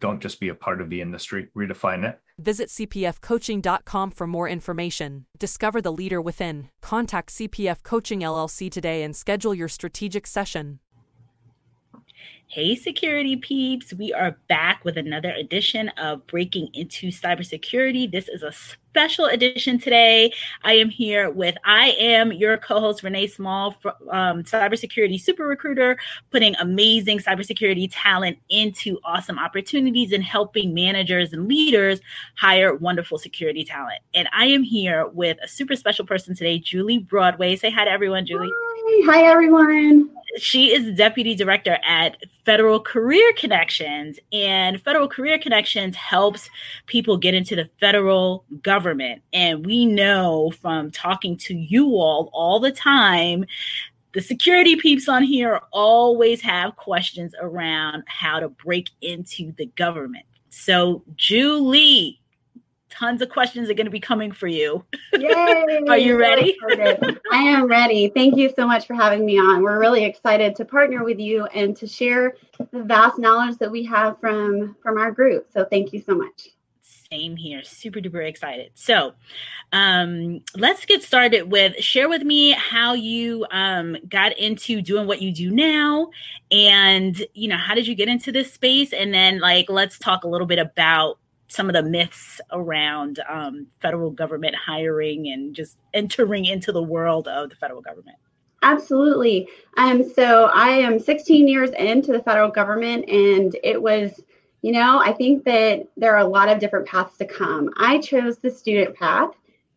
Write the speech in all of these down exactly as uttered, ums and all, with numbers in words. Don't just be a part of the industry, redefine it. Visit c p f coaching dot com for more information. Discover the leader within. Contact C P F Coaching L L C today and schedule your strategic session. Hey, security peeps. We are back with another edition of Breaking Into Cybersecurity. This is a special edition today. I am here with, I am your co-host, Renee Small, um, cybersecurity super recruiter, putting amazing cybersecurity talent into awesome opportunities and helping managers and leaders hire wonderful security talent. And I am here with a super special person today, Julie Broadway. Say hi to everyone, Julie. Hi, hi everyone. She is Deputy Director at Federal Career Connections, and Federal Career Connections helps people get into the federal government. And we know from talking to you all all the time, the security peeps on here always have questions around how to break into the government. So, Julie, tons of questions are going to be coming for you. Yay! Are you ready? I am ready. Thank you so much for having me on. We're really excited to partner with you and to share the vast knowledge that we have from, from our group. So thank you so much. Same here. Super duper excited. So um, let's get started with, share with me how you um, got into doing what you do now, and, you know, how did you get into this space? And then, like, let's talk a little bit about some of the myths around um, federal government hiring and just entering into the world of the federal government. Absolutely. Um, so I am sixteen years into the federal government, and it was, you know, I think that there are a lot of different paths to come. I chose the student path.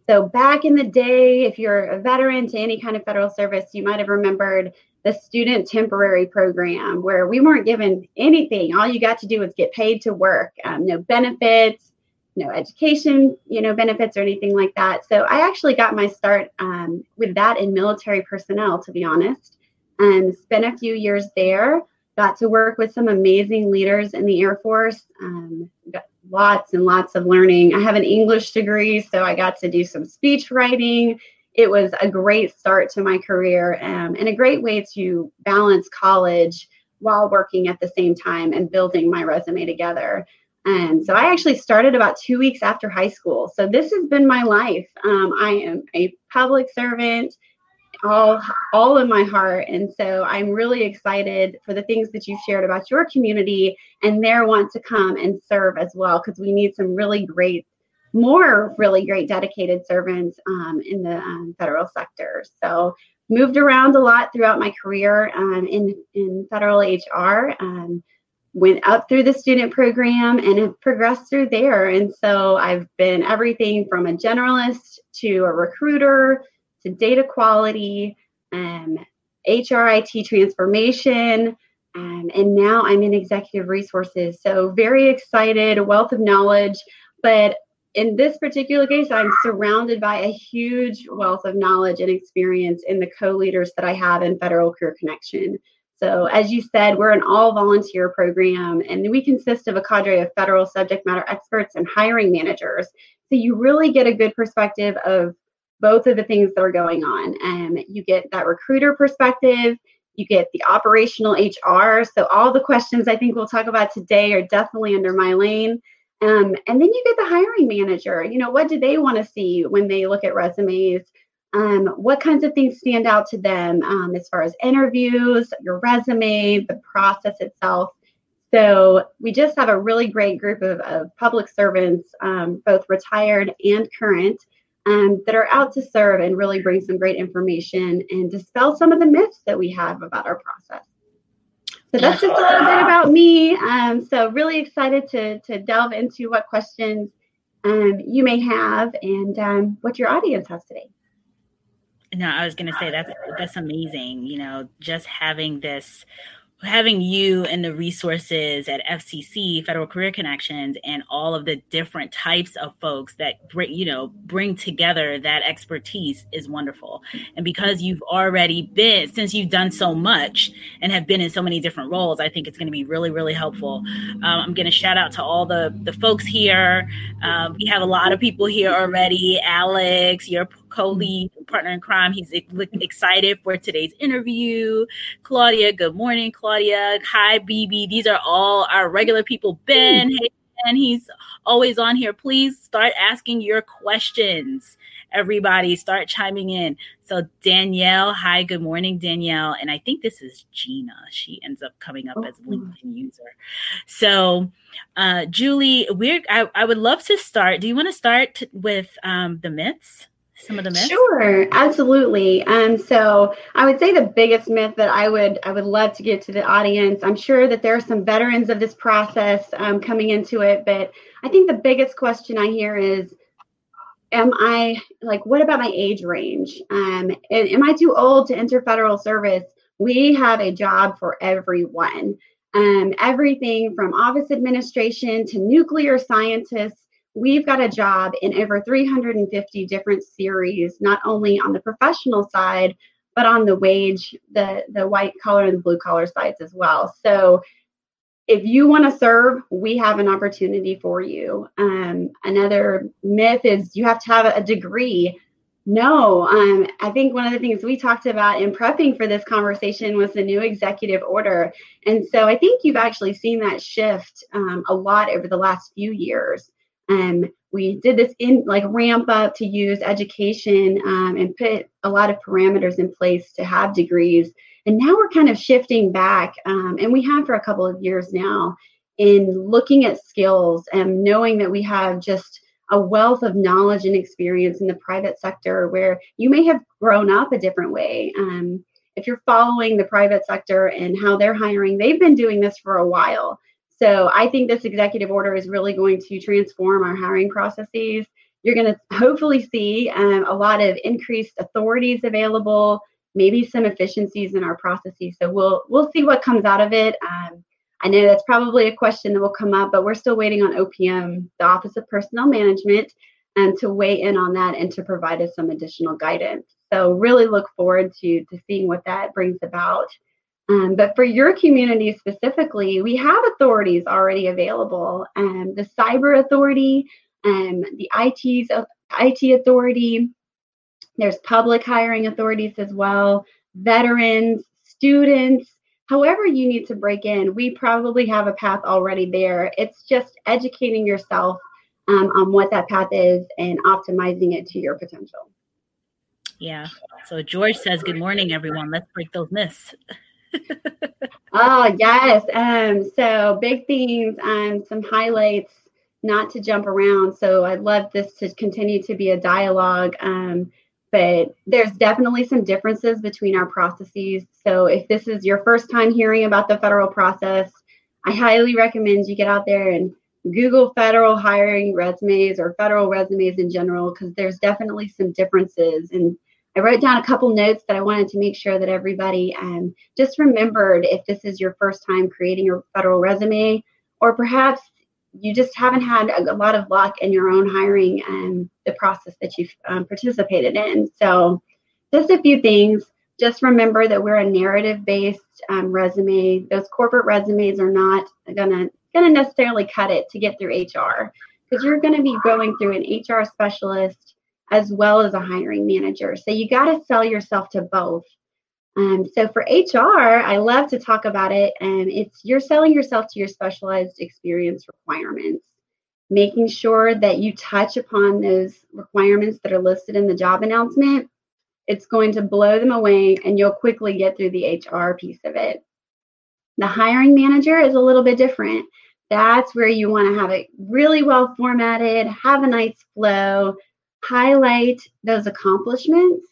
So back in the day, if you're a veteran to any kind of federal service, you might have remembered the student temporary program, where we weren't given anything. All you got to do was get paid to work. Um, no benefits, no education, you know, benefits or anything like that. So I actually got my start um, with that in military personnel, to be honest. Um, spent a few years there, got to work with some amazing leaders in the Air Force. Um, got lots and lots of learning. I have an English degree, so I got to do some speech writing. It was a great start to my career, um, and a great way to balance college while working at the same time and building my resume together. And so I actually started about two weeks after high school. So this has been my life. Um, I am a public servant, all, all in my heart. And so I'm really excited for the things that you've shared about your community, and there want to come and serve as well, because we need some really great more really great dedicated servants um, in the um, federal sector. So moved around a lot throughout my career um, in, in federal H R, um, went up through the student program and have progressed through there. And so I've been everything from a generalist to a recruiter to data quality, um, H R I T transformation, um, and now I'm in executive resources. So very excited, a wealth of knowledge, but in this particular case, I'm surrounded by a huge wealth of knowledge and experience in the co-leaders that I have in Federal Career Connection. So as you said, we're an all-volunteer program, and we consist of a cadre of federal subject matter experts and hiring managers. So you really get a good perspective of both of the things that are going on. Um, you get that recruiter perspective. You get the operational H R. So all the questions I think we'll talk about today are definitely under my lane. Um, and then you get the hiring manager. You know, what do they want to see when they look at resumes? Um, what kinds of things stand out to them um, as far as interviews, your resume, the process itself? So we just have a really great group of, of public servants, um, both retired and current, um, that are out to serve and really bring some great information and dispel some of the myths that we have about our process. So that's just a little bit about me. Um, so really excited to to delve into what questions um, you may have and um, what your audience has today. No, I was going to say that's that's amazing. You know, just having this having you and the resources at F C C, Federal Career Connections, and all of the different types of folks that bring, you know, bring together that expertise is wonderful. And because you've already been, since you've done so much and have been in so many different roles, I think it's going to be really, really helpful. Um, I'm going to shout out to all the, the folks here. Um, we have a lot of people here already. Alex, your co-lead, partner in crime, he's excited for today's interview. Claudia, good morning, Claudia. Hi, B B. These are all our regular people. Ben, hey, Ben, he's always on here. Please start asking your questions. Everybody, start chiming in. So Danielle, hi, good morning, Danielle. And I think this is Gina. She ends up coming up oh. as LinkedIn user. So uh, Julie, we're, I, I would love to start. Do you want to start with um, the myths? Some of the myths? Sure, absolutely. Um, so I would say the biggest myth that I would I would love to give to the audience, I'm sure that there are some veterans of this process um, coming into it, but I think the biggest question I hear is, am I, like, what about my age range? Um, and am I too old to enter federal service? We have a job for everyone. Um, everything from office administration to nuclear scientists. We've got a job in over three hundred fifty different series, not only on the professional side, but on the wage, the, the white collar and the blue collar sides as well. So if you want to serve, we have an opportunity for you. Um, another myth is you have to have a degree. No, um, I think one of the things we talked about in prepping for this conversation was the new executive order. And so I think you've actually seen that shift um, a lot over the last few years. Um, we did this in like ramp up to use education um, and put a lot of parameters in place to have degrees. And now we're kind of shifting back um, and we have for a couple of years now in looking at skills and knowing that we have just a wealth of knowledge and experience in the private sector where you may have grown up a different way. Um, if you're following the private sector and how they're hiring, they've been doing this for a while. So I think this executive order is really going to transform our hiring processes. You're going to hopefully see um, a lot of increased authorities available, maybe some efficiencies in our processes. So we'll we'll see what comes out of it. Um, I know that's probably a question that will come up, but we're still waiting on O P M, the Office of Personnel Management, um, to weigh in on that and to provide us some additional guidance. So really look forward to, to seeing what that brings about. Um, but for your community specifically, we have authorities already available. Um, the cyber authority, um, the I T authority, there's public hiring authorities as well, veterans, students, however you need to break in, we probably have a path already there. It's just educating yourself um, on what that path is and optimizing it to your potential. Yeah. So George says, good morning, everyone. Let's break those myths. Oh, yes. Um, so big themes, um, some highlights, not to jump around. So I'd love this to continue to be a dialogue, um, but there's definitely some differences between our processes. So if this is your first time hearing about the federal process, I highly recommend you get out there and Google federal hiring resumes or federal resumes in general, because there's definitely some differences. And I wrote down a couple notes that I wanted to make sure that everybody um, just remembered if this is your first time creating a federal resume, or perhaps you just haven't had a lot of luck in your own hiring and the process that you've um, participated in. So just a few things. Just remember that we're a narrative-based um, resume. Those corporate resumes are not gonna, gonna necessarily cut it to get through H R, because you're gonna be going through an H R specialist as well as a hiring manager. So you got to sell yourself to both. Um, so for H R, I love to talk about it. And it's you're selling yourself to your specialized experience requirements, making sure that you touch upon those requirements that are listed in the job announcement. It's going to blow them away and you'll quickly get through the H R piece of it. The hiring manager is a little bit different. That's where you want to have it really well formatted, have a nice flow, highlight those accomplishments,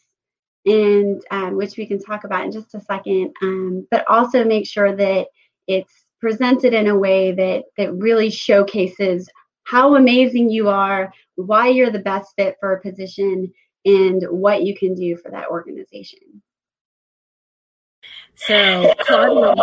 and um, which we can talk about in just a second, um, but also make sure that it's presented in a way that, that really showcases how amazing you are, why you're the best fit for a position, and what you can do for that organization. So Claudia,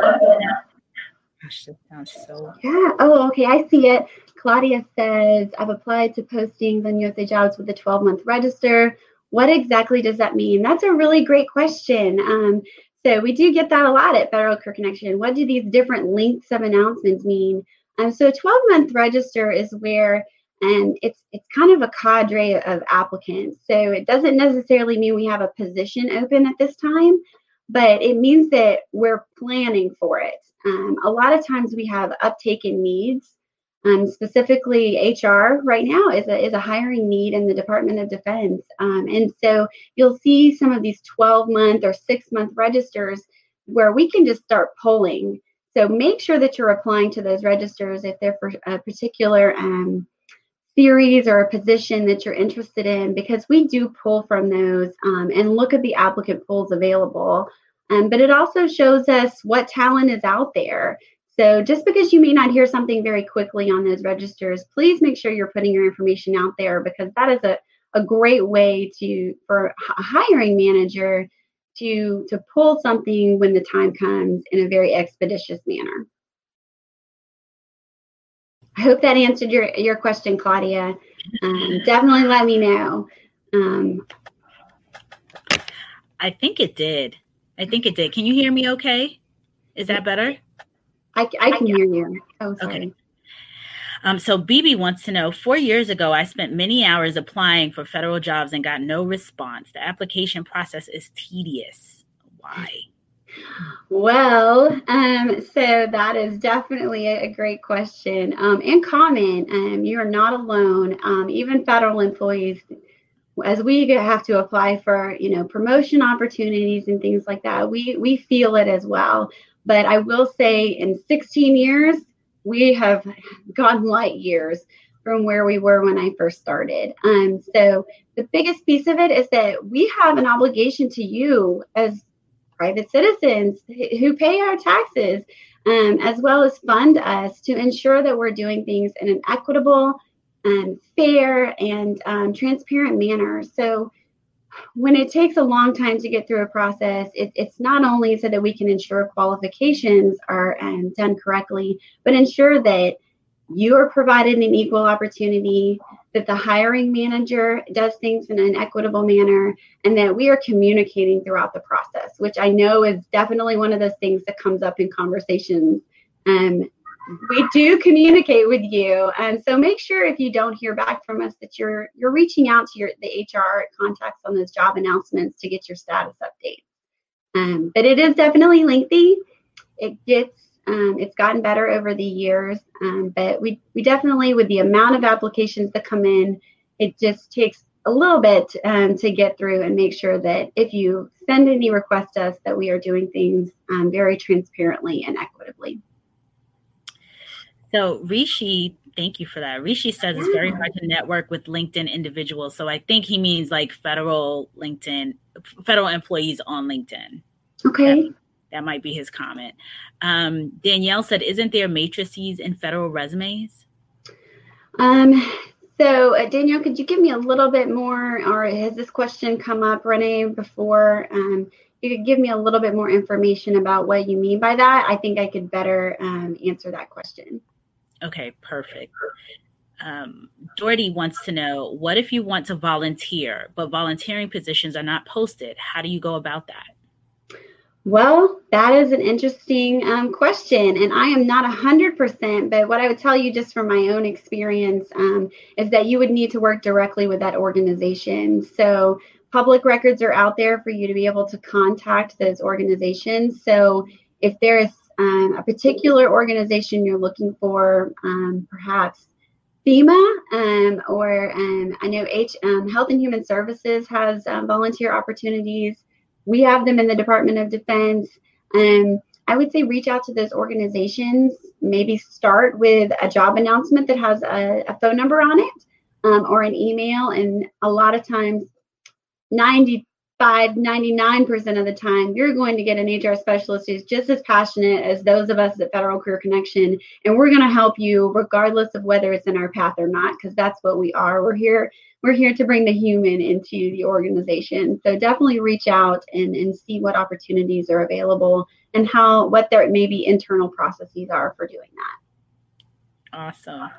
gosh, this sounds so. Yeah. Oh, okay. I see it. Claudia says, I've applied to postings on U S A Jobs with a twelve month register. What exactly does that mean? That's a really great question. Um, so we do get that a lot at Federal Career Connection. What do these different lengths of announcements mean? Um, so a twelve month register is where um, it's, it's kind of a cadre of applicants. So it doesn't necessarily mean we have a position open at this time, but it means that we're planning for it. Um, a lot of times we have uptake in needs. Um, specifically, H R right now is a, is a hiring need in the Department of Defense. Um, and so you'll see some of these twelve month or six month registers where we can just start polling. So make sure that you're applying to those registers if they're for a particular um, series or a position that you're interested in, because we do pull from those um, and look at the applicant pools available. Um, but it also shows us what talent is out there. So just because you may not hear something very quickly on those registers, please make sure you're putting your information out there, because that is a, a great way to for a hiring manager to, to pull something when the time comes in a very expeditious manner. I hope that answered your, your question, Claudia. Um, definitely let me know. Um, I think it did. I think it did. Can you hear me okay? Is that better? I, I can hear you. Oh, sorry. Okay. Um, so B B wants to know, four years ago, I spent many hours applying for federal jobs and got no response. The application process is tedious. Why? Well, um, so that is definitely a great question um, and common. Um, you are not alone. Um, even federal employees, as we have to apply for, you know, promotion opportunities and things like that, we we feel it as well. But I will say in sixteen years, we have gone light years from where we were when I first started. Um, so the biggest piece of it is that we have an obligation to you as private citizens who pay our taxes, um, as well as fund us, to ensure that we're doing things in an equitable, um, fair, and um, transparent manner. So when it takes a long time to get through a process, it, it's not only so that we can ensure qualifications are um, done correctly, but ensure that you are provided an equal opportunity, that the hiring manager does things in an equitable manner, and that we are communicating throughout the process, which I know is definitely one of those things that comes up in conversations. Um, we do communicate with you, and um, so make sure if you don't hear back from us that you're you're reaching out to your the H R contacts on those job announcements to get your status updates. Um, but it is definitely lengthy. It gets um, it's gotten better over the years, um, but we we definitely, with the amount of applications that come in, it just takes a little bit um, to get through, and make sure that if you send any request to us, that we are doing things um, very transparently and equitably. So Rishi, thank you for that. Rishi says it's very hard to network with LinkedIn individuals. So I think he means like federal LinkedIn, federal employees on LinkedIn. Okay. That, that might be his comment. Um, Danielle said, isn't there matrices in federal resumes? Um. So uh, Danielle, could you give me a little bit more, or has this question come up, Renee, before? Um, you could give me a little bit more information about what you mean by that. I think I could better um, answer that question. Okay, perfect. Um, Doherty wants to know, what if you want to volunteer, but volunteering positions are not posted? How do you go about that? Well, that is an interesting um, question, and I am not one hundred percent, but what I would tell you just from my own experience um, is that you would need to work directly with that organization. So public records are out there for you to be able to contact those organizations. So if there is Um, a particular organization you're looking for, um, perhaps FEMA, um, or um, I know H, um, Health and Human Services has uh, volunteer opportunities. We have them in the Department of Defense. Um, I would say reach out to those organizations, maybe start with a job announcement that has a, a phone number on it, um, or an email. And a lot of times, ninety-five ninety-nine percent of the time, you're going to get an H R specialist who's just as passionate as those of us at Federal Career Connection, and we're going to help you regardless of whether it's in our path or not, because that's what we are. We're here. We're here to bring the human into the organization. So definitely reach out and, and see what opportunities are available and how what their maybe internal processes are for doing that. Awesome.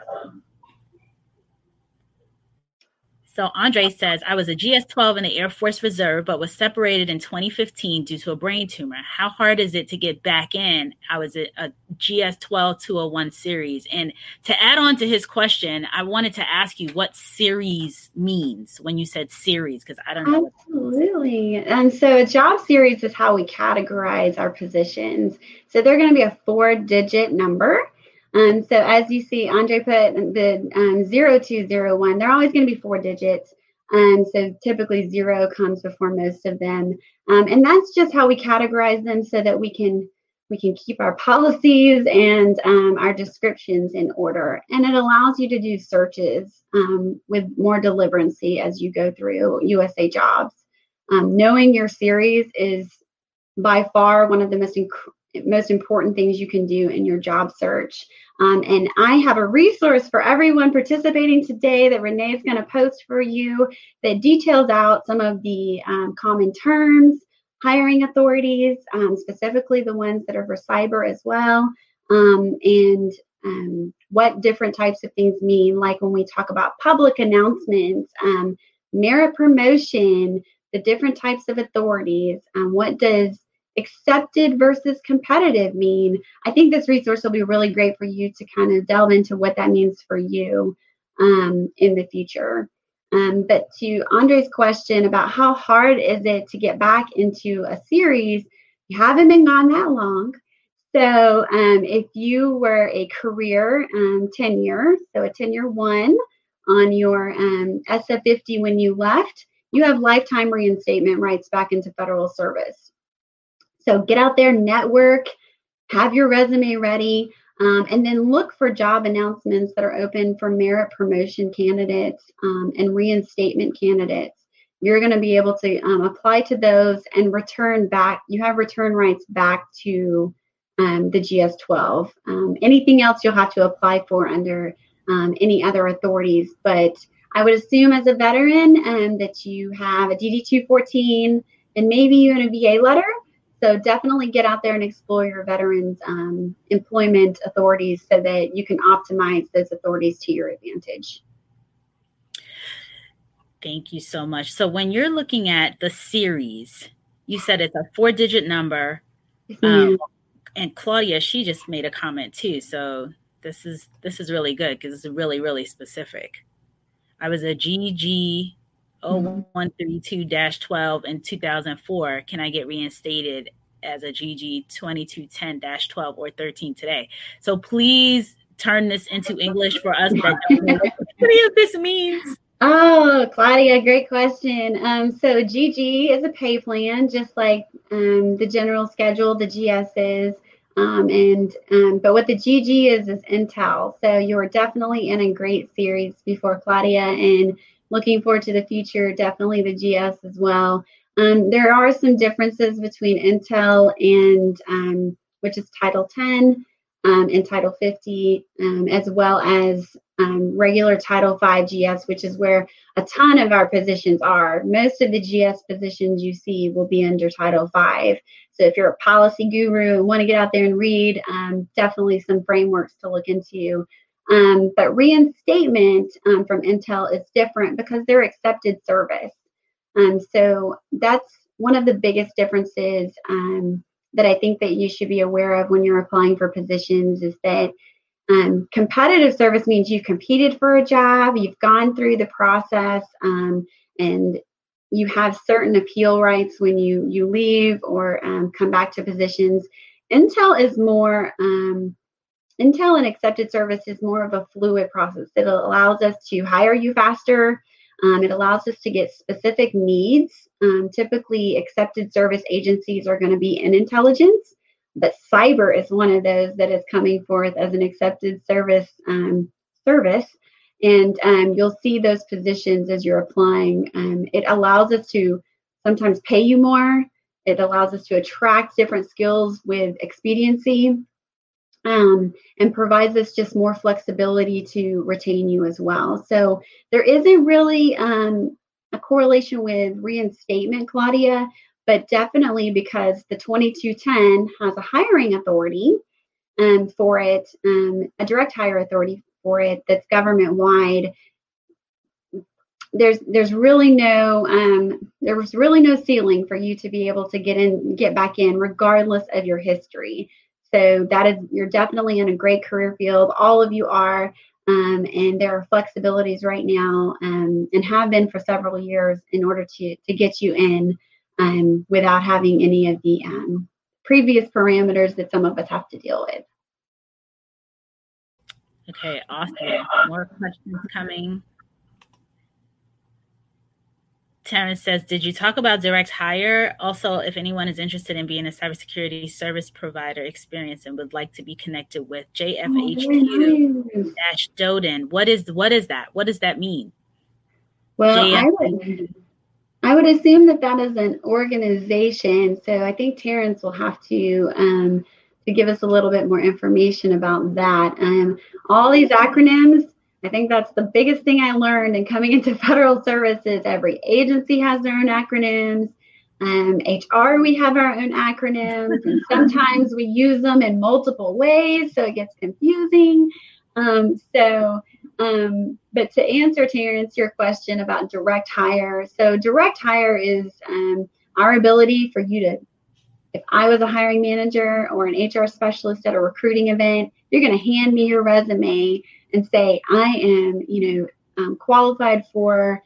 So Andre says, I was a G S twelve in the Air Force Reserve, but was separated in twenty fifteen due to a brain tumor. How hard is it to get back in? I was a, a G S twelve two oh one series. And to add on to his question, I wanted to ask you what series means when you said series, because I don't know. Absolutely. And so a job series is how we categorize our positions. So they're going to be a four-digit number. Um, so as you see, Andre put the um, zero two zero one, they're always going to be four digits. Um, so typically zero comes before most of them. Um, and that's just how we categorize them so that we can we can keep our policies and um, our descriptions in order. And it allows you to do searches um, with more deliberancy as you go through U S A Jobs. Um, knowing your series is by far one of the most incredible most important things you can do in your job search. Um, and I have a resource for everyone participating today that Renee is going to post for you that details out some of the um, common terms, hiring authorities, um, specifically the ones that are for cyber as well, um, and um, what different types of things mean, like when we talk about public announcements, um, merit promotion, the different types of authorities, um, what does accepted versus competitive mean? I think this resource will be really great for you to kind of delve into what that means for you um, in the future. Um, but to Andre's question about how hard is it to get back into a series, you haven't been gone that long. So um, if you were a career um, tenure, so a tenure one on your um, S F fifty when you left, you have lifetime reinstatement rights back into federal service. So get out there, network, have your resume ready, um, and then look for job announcements that are open for merit promotion candidates um, and reinstatement candidates. You're going to be able to um, apply to those and return back. You have return rights back to um, the G S twelve. Um, anything else you'll have to apply for under um, any other authorities. But I would assume as a veteran um, that you have a D D two fourteen and maybe even a V A letter. So definitely get out there and explore your veterans' um, employment authorities so that you can optimize those authorities to your advantage. Thank you so much. So when you're looking at the series, you said it's a four-digit number. Mm-hmm. um, and Claudia, she just made a comment too. So this is this is really good because it's really, really specific. I was a G G oh one three two dash twelve in two thousand four. Can I get reinstated as a G G twenty-two ten dash twelve or thirteen today? So please turn this into English for us that don't know what this means. Oh, Claudia, great question. Um, so G G is a pay plan, just like um, the general schedule, the G S is. Um, and um, but what the G G is is intel. So you are definitely in a great series before, Claudia, and looking forward to the future, definitely the G S as well. Um, there are some differences between intel and, um, which is Title ten um, and Title fifty, um, as well as um, regular Title five G S, which is where a ton of our positions are. Most of the G S positions you see will be under Title five. So if you're a policy guru and want to get out there and read, um, definitely some frameworks to look into. Um, but reinstatement um, from intel is different because they're accepted service. Um, so that's one of the biggest differences um, that I think that you should be aware of when you're applying for positions is that um, competitive service means you've competed for a job, you've gone through the process, um, and you have certain appeal rights when you, you leave or um, come back to positions. Intel is more... Um, Intel and accepted service is more of a fluid process. It allows us to hire you faster. Um, it allows us to get specific needs. Um, typically, accepted service agencies are going to be in intelligence, but cyber is one of those that is coming forth as an accepted service um, service. And um, you'll see those positions as you're applying. Um, it allows us to sometimes pay you more. It allows us to attract different skills with expediency, um, and provides us just more flexibility to retain you as well. So there isn't really um, a correlation with reinstatement, Claudia, but definitely because the twenty-two ten has a hiring authority um, for it, um, a direct hire authority for it that's government-wide. There's there's really no um, there was really no ceiling for you to be able to get in get back in regardless of your history. So that is, you're definitely in a great career field. All of you are, um, and there are flexibilities right now, um, and have been for several years in order to to get you in um, without having any of the um, previous parameters that some of us have to deal with. Okay, awesome. More questions coming. Terrence says, did you talk about direct hire? Also, if anyone is interested in being a cybersecurity service provider experience and would like to be connected with J F H Q DODEN, what is what is that? What does that mean? Well, I would, I would assume that that is an organization. So I think Terrence will have to um, to give us a little bit more information about that. Um, all these acronyms. I think that's the biggest thing I learned in coming into federal services. Every agency has their own acronyms. Um, H R, we have our own acronyms. And sometimes we use them in multiple ways, so it gets confusing. Um, so, um, but to answer, Terrence, your question about direct hire. So direct hire is um, our ability for you to, if I was a hiring manager or an H R specialist at a recruiting event, you're going to hand me your resume and say, I am, you know, um, qualified for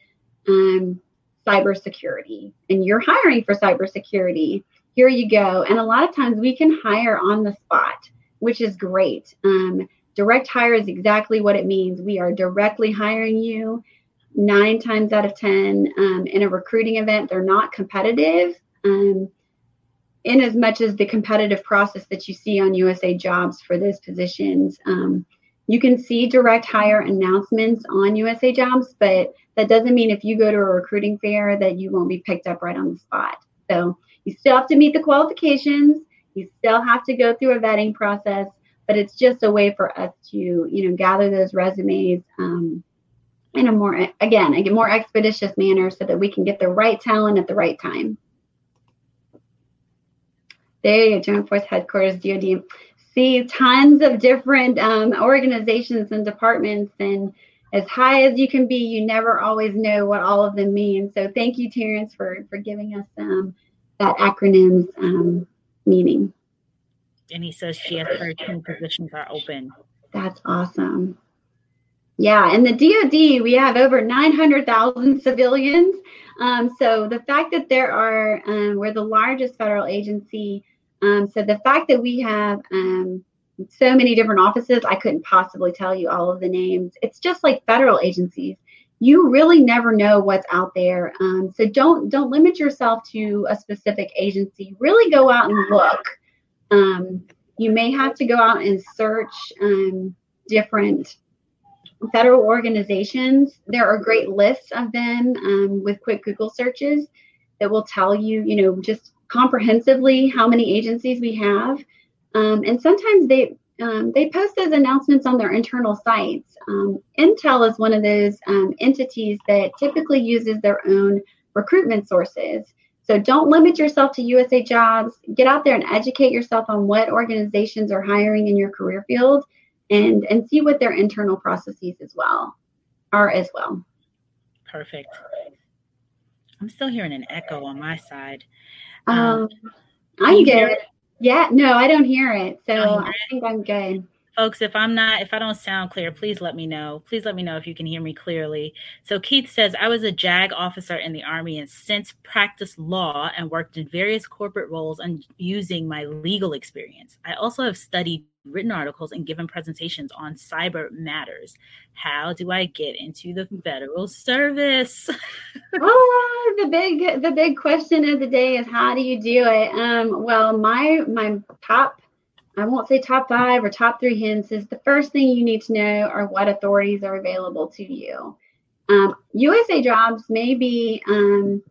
um, cybersecurity, and you're hiring for cybersecurity. Here you go. And a lot of times we can hire on the spot, which is great. Um, direct hire is exactly what it means. We are directly hiring you nine times out of ten um, in a recruiting event. They're not competitive. Um, in as much as the competitive process that you see on U S A Jobs for those positions, um, you can see direct hire announcements on U S A Jobs, but that doesn't mean if you go to a recruiting fair that you won't be picked up right on the spot. So you still have to meet the qualifications. You still have to go through a vetting process, but it's just a way for us to, you know, gather those resumes um, in a more, again, a more expeditious manner so that we can get the right talent at the right time. There you go, Joint Force Headquarters, D O D. See tons of different um, organizations and departments, and as high as you can be, you never always know what all of them mean. So thank you, Terrence, for, for giving us um, that acronym's um, meaning. And he says she has thirteen positions are open. That's awesome. Yeah, and the D O D, we have over nine hundred thousand civilians. Um, so the fact that there are, um, we're the largest federal agency. Um, so the fact that we have um, so many different offices, I couldn't possibly tell you all of the names. It's just like federal agencies. You really never know what's out there. Um, so don't don't limit yourself to a specific agency. Really go out and look. Um, you may have to go out and search um, different federal organizations. There are great lists of them um, with quick Google searches that will tell you, you know, just comprehensively how many agencies we have. Um, and sometimes they um, they post those announcements on their internal sites. Um, Intel is one of those um, entities that typically uses their own recruitment sources. So don't limit yourself to U S A Jobs. Get out there and educate yourself on what organizations are hiring in your career field, and, and see what their internal processes as well are as well. Perfect. I'm still hearing an echo on my side. Um, I'm good. Yeah, no, I don't hear it. So I think I'm good. Folks, if I'm not, if I don't sound clear, please let me know. Please let me know if you can hear me clearly. So Keith says, I was a JAG officer in the Army and since practiced law and worked in various corporate roles and using my legal experience. I also have studied written articles and given presentations on cyber matters. How do I get into the federal service? Oh, the big the big question of the day is how do you do it? Um, well, my my top, I won't say top five or top three hints, is the first thing you need to know are what authorities are available to you. Um, U S A Jobs may be um,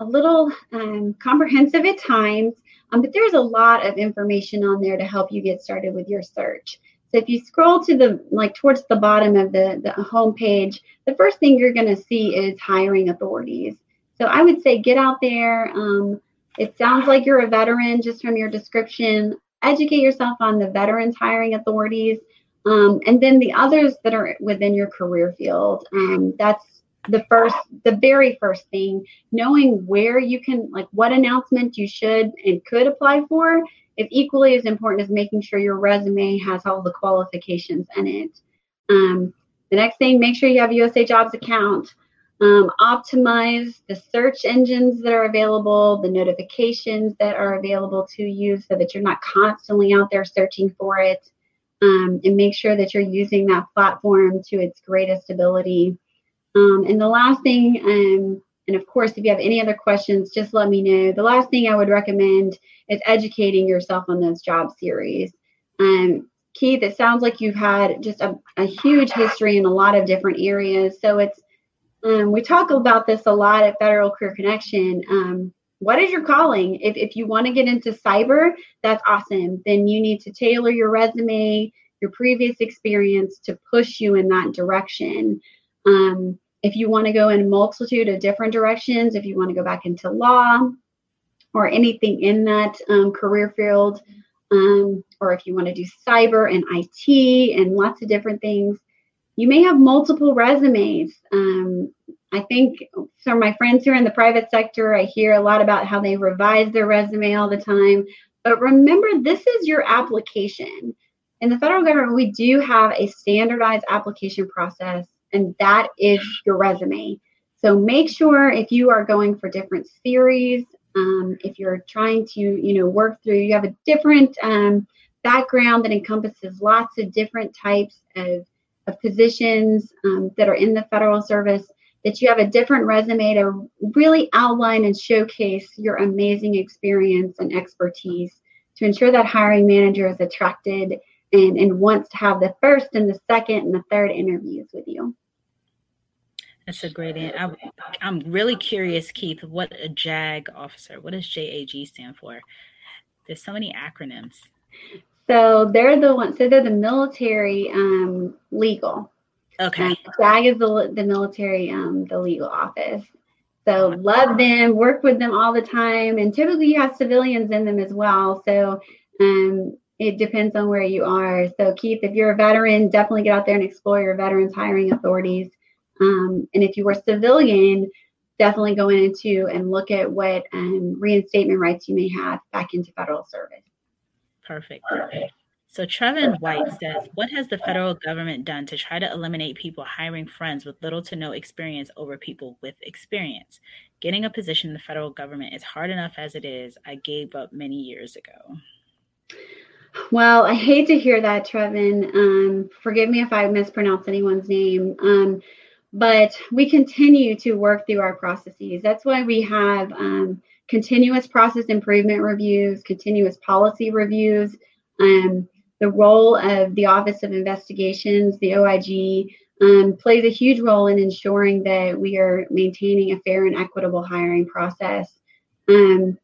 a little um, comprehensive at times, um, but there's a lot of information on there to help you get started with your search. So if you scroll to the, like towards the bottom of the, the home page, the first thing you're going to see is hiring authorities. So I would say get out there. Um, it sounds like you're a veteran just from your description. Educate yourself on the veterans hiring authorities. Um, and then the others that are within your career field. Um, that's the first, the very first thing, knowing where you can, like what announcement you should and could apply for is equally as important as making sure your resume has all the qualifications in it. Um, the next thing, make sure you have a U S A Jobs account. Um, optimize the search engines that are available, the notifications that are available to you so that you're not constantly out there searching for it. Um, and make sure that you're using that platform to its greatest ability. Um, and the last thing, um, and of course, if you have any other questions, just let me know. The last thing I would recommend is educating yourself on those job series. Um, Keith, it sounds like you've had just a, a huge history in a lot of different areas. So it's, um, we talk about this a lot at Federal Career Connection. Um, what is your calling? If, if you want to get into cyber, that's awesome. Then you need to tailor your resume, your previous experience to push you in that direction. Um, if you want to go in a multitude of different directions, if you want to go back into law or anything in that um, career field, um, or if you want to do cyber and I T and lots of different things, you may have multiple resumes. Um, I think some of my friends who are in the private sector, I hear a lot about how they revise their resume all the time. But remember, this is your application. In the federal government, we do have a standardized application process, and that is your resume. So make sure if you are going for different series, um, if you're trying to, you know, work through, you have a different um, background that encompasses lots of different types of, of positions um, that are in the federal service, that you have a different resume to really outline and showcase your amazing experience and expertise to ensure that hiring manager is attracted and, and wants to have the first and the second and the third interviews with you. That's a great answer. I'm, I'm really curious, Keith, what a JAG officer, what does J A G stand for? There's so many acronyms. So they're the one, so they're the military um, legal. Okay. Um, JAG is the, the military, um, the legal office. So love them, work with them all the time. And typically you have civilians in them as well. So um, it depends on where you are. So Keith, if you're a veteran, definitely get out there and explore your veterans hiring authorities. Um, and if you were a civilian, definitely go into and look at what um, reinstatement rights you may have back into federal service. Perfect. Perfect. So Trevin White says, what has the federal government done to try to eliminate people hiring friends with little to no experience over people with experience? Getting a position in the federal government is hard enough as it is. I gave up many years ago. Well, I hate to hear that, Trevin. Um, forgive me if I mispronounce anyone's name. Um, but we continue to work through our processes. That's why we have um, continuous process improvement reviews, continuous policy reviews, um, the role of the Office of Investigations, the O I G, um, plays a huge role in ensuring that we are maintaining a fair and equitable hiring process. Um,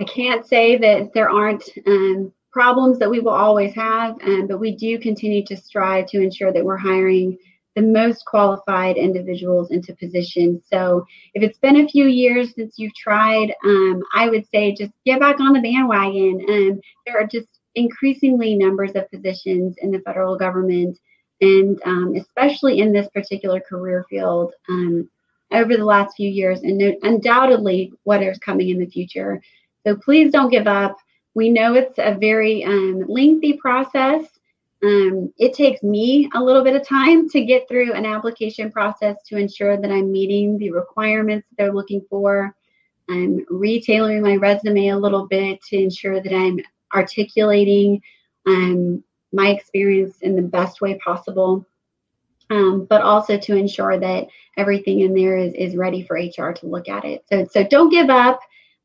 I can't say that there aren't um, problems that we will always have, um, but we do continue to strive to ensure that we're hiring the most qualified individuals into positions. So if it's been a few years since you've tried, um, I would say just get back on the bandwagon. Um, there are just increasingly numbers of positions in the federal government, and um, especially in this particular career field um, over the last few years, and no, undoubtedly what is coming in the future. So please don't give up. We know it's a very um, lengthy process. Um, it takes me a little bit of time to get through an application process to ensure that I'm meeting the requirements they're looking for. I'm retailoring my resume a little bit to ensure that I'm articulating um, my experience in the best way possible, um, but also to ensure that everything in there is, is ready for H R to look at it. So, so don't give up.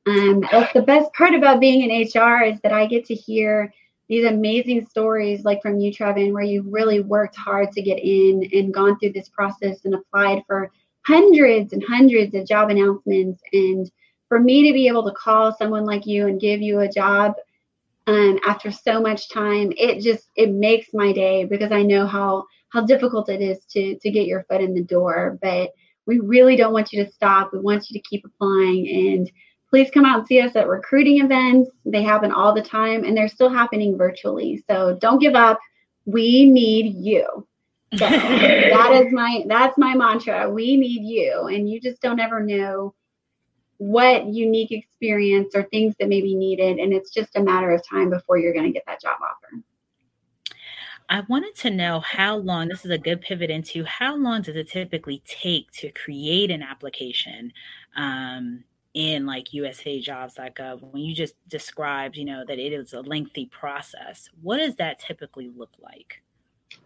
Um, that's the best part about being in H R is that I get to hear these amazing stories like from you, Trevin, where you really worked hard to get in and gone through this process and applied for hundreds and hundreds of job announcements and for me to be able to call someone like you and give you a job um, after so much time, it just, it makes my day, because I know how, how difficult it is to, to get your foot in the door. But we really don't want you to stop. We want you to keep applying, and please come out and see us at recruiting events. They happen all the time, and they're still happening virtually. So don't give up. We need you. So that is my, that's my mantra. We need you. And you just don't ever know what unique experience or things that may be needed. And it's just a matter of time before you're going to get that job offer. I wanted to know how long, this is a good pivot into, how long does it typically take to create an application um, in like U S A jobs dot gov? When you just described, you know, that it is a lengthy process, what does that typically look like?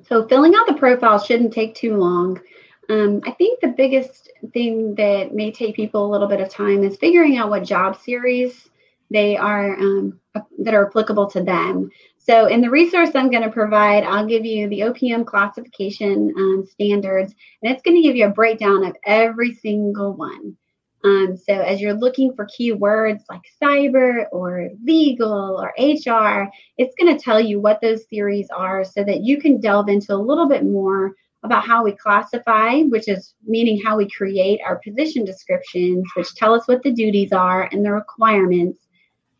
So filling out the profile shouldn't take too long. Um, I think the biggest thing that may take people a little bit of time is figuring out what job series they are um, that are applicable to them. So in the resource I'm going to provide, I'll give you the O P M classification um, standards, and it's going to give you a breakdown of every single one. Um, so as you're looking for keywords like cyber or legal or H R, it's going to tell you what those series are so that you can delve into a little bit more about how we classify, which is meaning how we create our position descriptions, which tell us what the duties are and the requirements.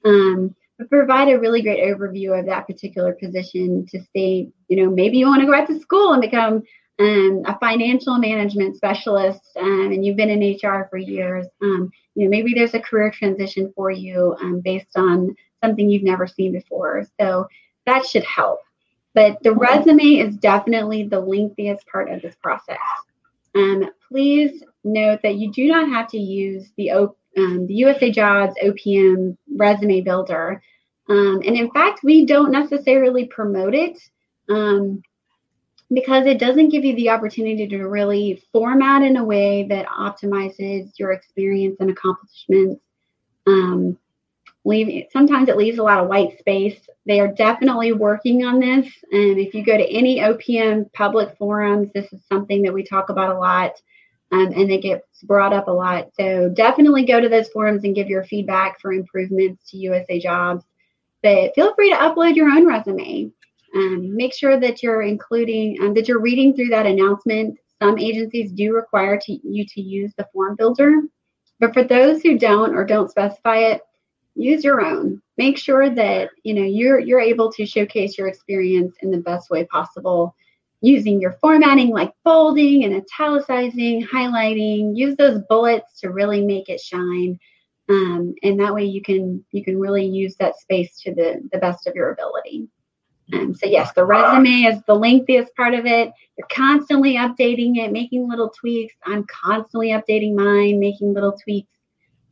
Um, but provide a really great overview of that particular position to say, you know, maybe you want to go back to school and become um, a financial management specialist, um, and you've been in H R for years. Um, you know, maybe there's a career transition for you um, based on something you've never seen before. So that should help. But the resume is definitely the lengthiest part of this process. Um, please note that you do not have to use the O P M. Um, the U S A Jobs O P M resume builder. Um, and in fact, we don't necessarily promote it um, because it doesn't give you the opportunity to really format in a way that optimizes your experience and accomplishments. Um, leave, sometimes it leaves a lot of white space. They are definitely working on this. And if you go to any O P M public forums, this is something that we talk about a lot. Um, and it gets brought up a lot. So definitely go to those forums and give your feedback for improvements to U S A Jobs. But feel free to upload your own resume. Um, make sure that you're including, um, that you're reading through that announcement. Some agencies do require to, you to use the form builder. But for those who don't or don't specify it, use your own. Make sure that, you know, you're, you're able to showcase your experience in the best way possible, using your formatting like bolding and italicizing, highlighting. Use those bullets to really make it shine. Um, and that way you can you can really use that space to the, the best of your ability. Um, so yes, the resume is the lengthiest part of it. You're constantly updating it, making little tweaks. I'm constantly updating mine, making little tweaks.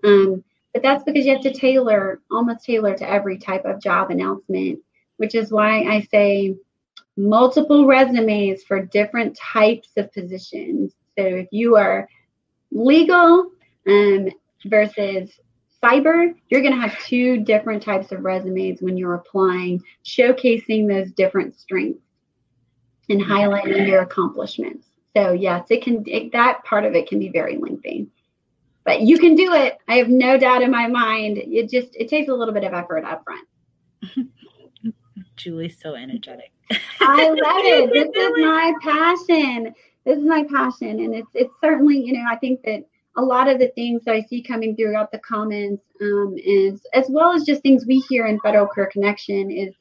Um, but that's because you have to tailor, almost tailor to every type of job announcement, which is why I say multiple resumes for different types of positions. So if you are legal um, versus cyber, you're going to have two different types of resumes when you're applying, showcasing those different strengths and highlighting your accomplishments. So yes, it can, it, that part of it can be very lengthy, but you can do it. I have no doubt in my mind. It just, it takes a little bit of effort up front. Julie's so energetic. I love it. This is my passion. This is my passion. And it's it's certainly, you know, I think that a lot of the things that I see coming throughout the comments um, is, as well as just things we hear in Federal Career Connection, is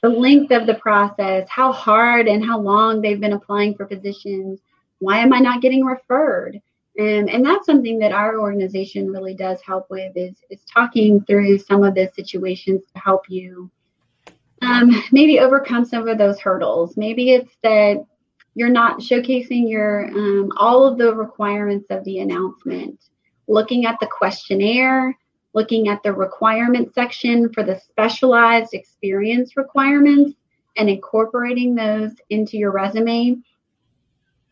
the length of the process, how hard and how long they've been applying for positions. Why am I not getting referred? Um, and that's something that our organization really does help with, is, is talking through some of those situations to help you Um, maybe overcome some of those hurdles. Maybe it's that you're not showcasing your um, all of the requirements of the announcement. Looking at the questionnaire, looking at the requirement section for the specialized experience requirements, and incorporating those into your resume.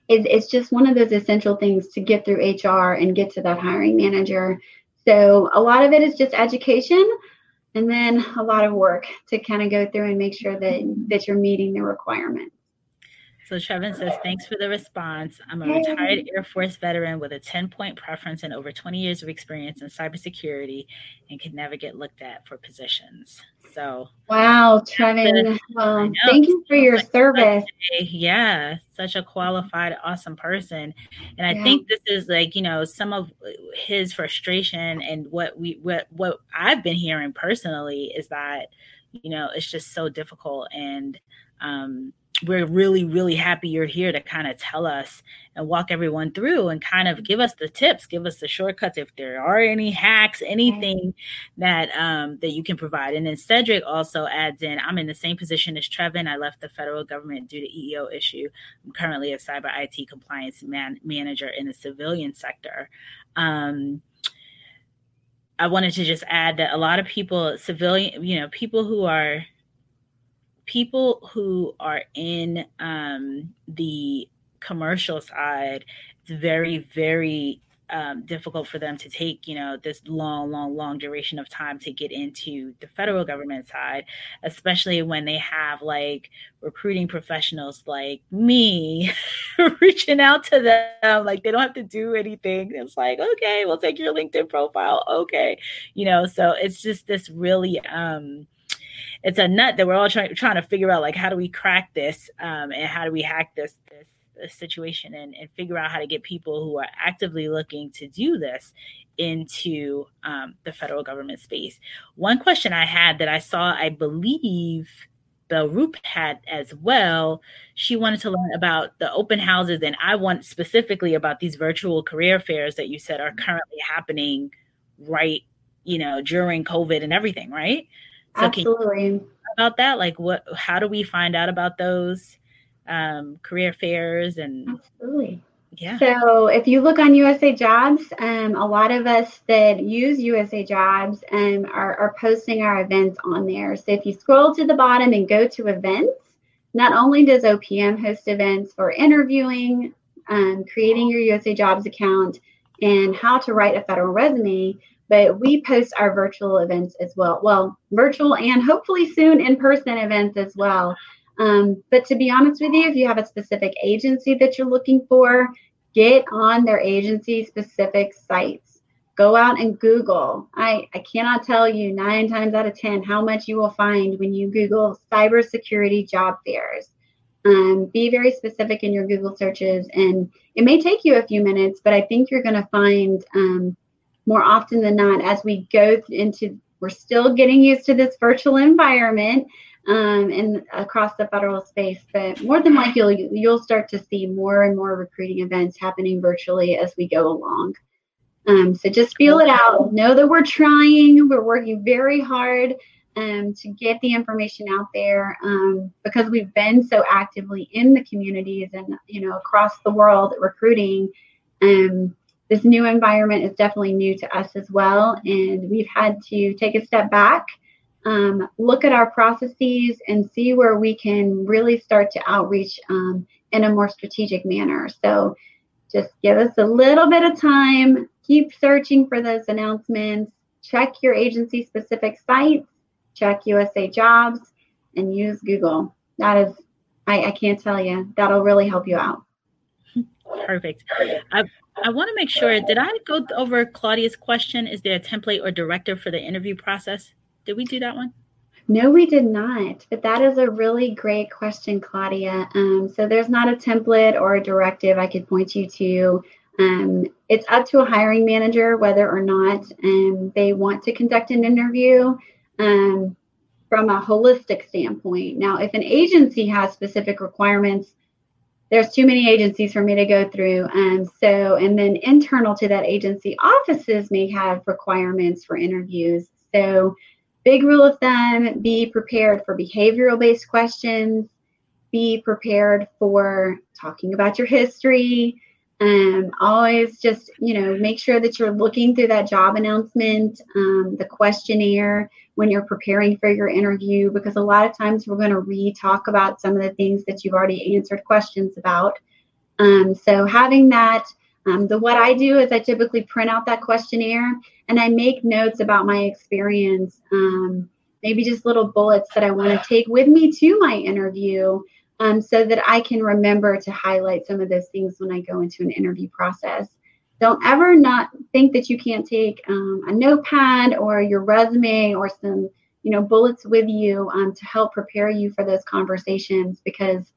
It, it's just one of those essential things to get through H R and get to that hiring manager. So a lot of it is just education. And then a lot of work to kind of go through and make sure that, that you're meeting the requirements. So Trevin says, thanks for the response. I'm a retired Air Force veteran with a ten point preference and over twenty years of experience in cybersecurity and could never get looked at for positions. So wow, Trevin. Um, thank you for your service. Yeah, such a qualified, awesome person. And I yeah. think this is like, you know, some of his frustration and what we what what I've been hearing personally is that, you know, it's just so difficult. And um we're really, really happy you're here to kind of tell us and walk everyone through and kind of give us the tips, give us the shortcuts. If there are any hacks, anything that um, that you can provide. And then Cedric also adds in, I'm in the same position as Trevin. I left the federal government due to E E O issue. I'm currently a cyber I T compliance man- manager in the civilian sector. Um, I wanted to just add that a lot of people, civilian, you know, people who are People who are in um, the commercial side, it's very, very um, difficult for them to take, you know, this long, long, long duration of time to get into the federal government side, especially when they have like recruiting professionals like me reaching out to them. Like they don't have to do anything. It's like, okay, we'll take your LinkedIn profile. Okay. You know, so it's just this really, um, it's a nut that we're all trying trying to figure out, like, how do we crack this um, and how do we hack this this, this situation and, and figure out how to get people who are actively looking to do this into um, the federal government space. One question I had that I saw, I believe Bell Roop had as well, she wanted to learn about the open houses, and I want specifically about these virtual career fairs that you said are currently happening right, you know, during COVID and everything, right? So absolutely. About that, like, what? How do we find out about those um, career fairs? And absolutely, yeah. So if you look on U S A Jobs, um, a lot of us that use U S A Jobs um, are, are posting our events on there. So if you scroll to the bottom and go to events, not only does O P M host events for interviewing, um, creating your U S A Jobs account, and how to write a federal resume, but we post our virtual events as well. Well, virtual and hopefully soon in-person events as well. Um, but to be honest with you, if you have a specific agency that you're looking for, get on their agency-specific sites. Go out and Google. I, I cannot tell you nine times out of ten how much you will find when you Google cybersecurity job fairs. Um, be very specific in your Google searches. And it may take you a few minutes, but I think you're going to find um, – more often than not, as we go into, we're still getting used to this virtual environment um, and across the federal space, but more than likely, you'll, you'll start to see more and more recruiting events happening virtually as we go along. Um, so just feel it out. Know that we're trying. We're working very hard um, to get the information out there um, because we've been so actively in the communities and, you know, across the world recruiting. Um, This new environment is definitely new to us as well, and we've had to take a step back, um, look at our processes, and see where we can really start to outreach um, in a more strategic manner. So just give us a little bit of time, keep searching for those announcements, check your agency-specific sites, check U S A Jobs, and use Google. That is, I, I can't tell you, that'll really help you out. Perfect. I, I want to make sure, did I go over Claudia's question? Is there a template or directive for the interview process? Did we do that one? No, we did not. But that is a really great question, Claudia. Um, so there's not a template or a directive I could point you to. Um, it's up to a hiring manager whether or not um, they want to conduct an interview um, from a holistic standpoint. Now, if an agency has specific requirements, there's too many agencies for me to go through. Um, so, and then internal to that agency, offices may have requirements for interviews. So big rule of thumb, be prepared for behavioral-based questions, be prepared for talking about your history. Um, always just, you know, make sure that you're looking through that job announcement, um, the questionnaire when you're preparing for your interview, because a lot of times we're going to re-talk about some of the things that you've already answered questions about. Um, so having that, um, the what I do is I typically print out that questionnaire and I make notes about my experience, um, maybe just little bullets that I want to take with me to my interview. um, so that I can remember to highlight some of those things when I go into an interview process. Don't ever not think that you can't take um, a notepad or your resume or some, you know, bullets with you um, to help prepare you for those conversations, because